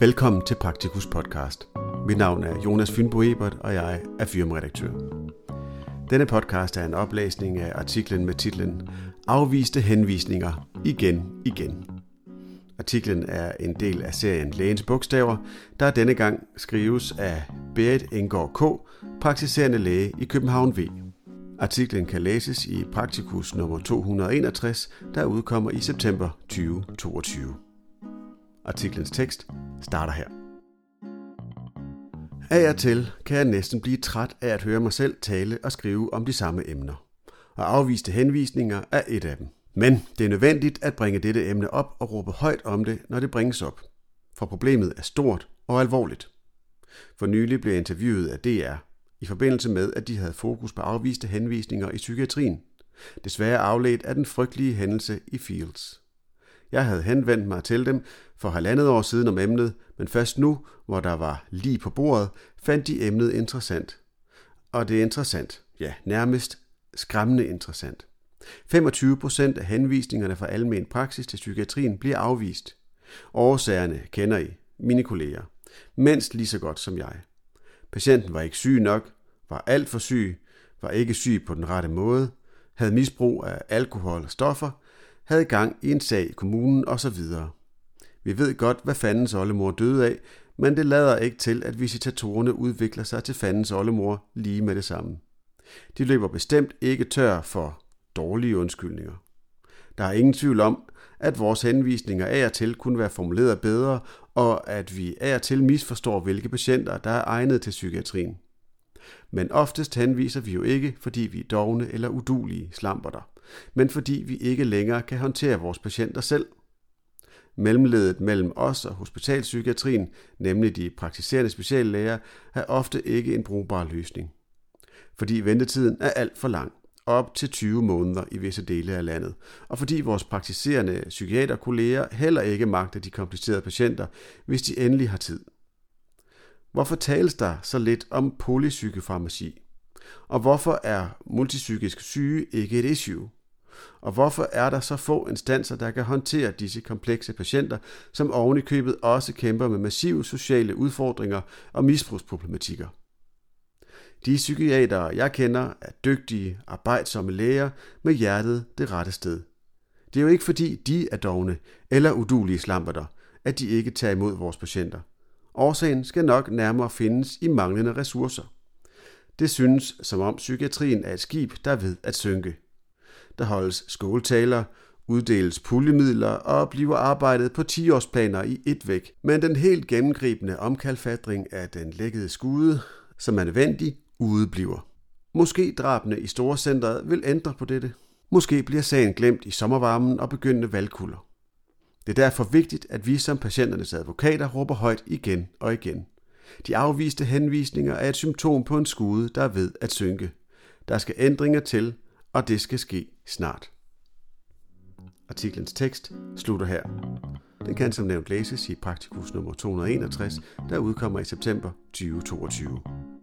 Velkommen til Praktikus podcast. Mit navn er Jonas Fynbo Ebert, og jeg er firmaredaktør. Denne podcast er en oplæsning af artiklen med titlen Afviste henvisninger igen. Artiklen er en del af serien Lægens bogstaver, der denne gang skrives af Berit Engård K., praktiserende læge i København V. Artiklen kan læses i Praktikus nummer 261, der udkommer i september 2022. Artiklens tekst starter her. Af og til kan jeg næsten blive træt af at høre mig selv tale og skrive om de samme emner. Og afviste henvisninger er et af dem. Men det er nødvendigt at bringe dette emne op og råbe højt om det, når det bringes op. For problemet er stort og alvorligt. For nylig blev jeg interviewet af DR i forbindelse med, at de havde fokus på afviste henvisninger i psykiatrien. Desværre afledt af den frygtelige hændelse i Fields. Jeg havde henvendt mig til dem for 1,5 år siden om emnet, men først nu, hvor der var lige på bordet, fandt de emnet interessant. Og det er interessant, ja nærmest skræmmende interessant. 25% af henvisningerne fra almen praksis til psykiatrien bliver afvist. Årsagerne kender I, mine kolleger, mindst lige så godt som jeg. Patienten var ikke syg nok, var alt for syg, var ikke syg på den rette måde, havde misbrug af alkohol og stoffer, havde gang i en sag i kommunen osv. Vi ved godt, hvad fandens oldemor døde af, men det lader ikke til, at visitatorerne udvikler sig til fandens oldemor lige med det samme. De løber bestemt ikke tør for dårlige undskyldninger. Der er ingen tvivl om, at vores henvisninger af og til kunne være formuleret bedre, og at vi af og til misforstår, hvilke patienter, der er egnet til psykiatrien. Men oftest henviser vi jo ikke, fordi vi er dovne eller udulige slamperter, men fordi vi ikke længere kan håndtere vores patienter selv. Mellemledet mellem os og hospitalspsykiatrien, nemlig de praktiserende speciallæger, er ofte ikke en brugbar løsning. Fordi ventetiden er alt for lang, op til 20 måneder i visse dele af landet, og fordi vores praktiserende psykiaterkolleger heller ikke magter de komplicerede patienter, hvis de endelig har tid. Hvorfor tales der så lidt om polypsykofarmaci? Og hvorfor er multipsykisk syge ikke et issue? Og hvorfor er der så få instanser, der kan håndtere disse komplekse patienter, som oven i købet også kæmper med massive sociale udfordringer og misbrugsproblematikker? De psykiatere, jeg kender, er dygtige, arbejdsomme læger med hjertet det rette sted. Det er jo ikke fordi, de er dovne eller udulige slamperter, at de ikke tager imod vores patienter. Årsagen skal nok nærmere findes i manglende ressourcer. Det synes, som om psykiatrien er et skib, der er ved at synke. Der holdes skåltaler, uddeles puljemidler og bliver arbejdet på 10-årsplaner i et væk, men den helt gennemgribende omkalfatring af den lækkede skude, som er nødvendig, udebliver. Måske drabene i storcentret vil ændre på dette. Måske bliver sagen glemt i sommervarmen og begyndende valgkulder. Det er derfor vigtigt, at vi som patienternes advokater råber højt igen og igen. De afviste henvisninger er et symptom på en skude, der er ved at synke. Der skal ændringer til, og det skal ske snart. Artiklens tekst slutter her. Den kan som nævnt læses i Praktikus nummer 261, der udkommer i september 2022.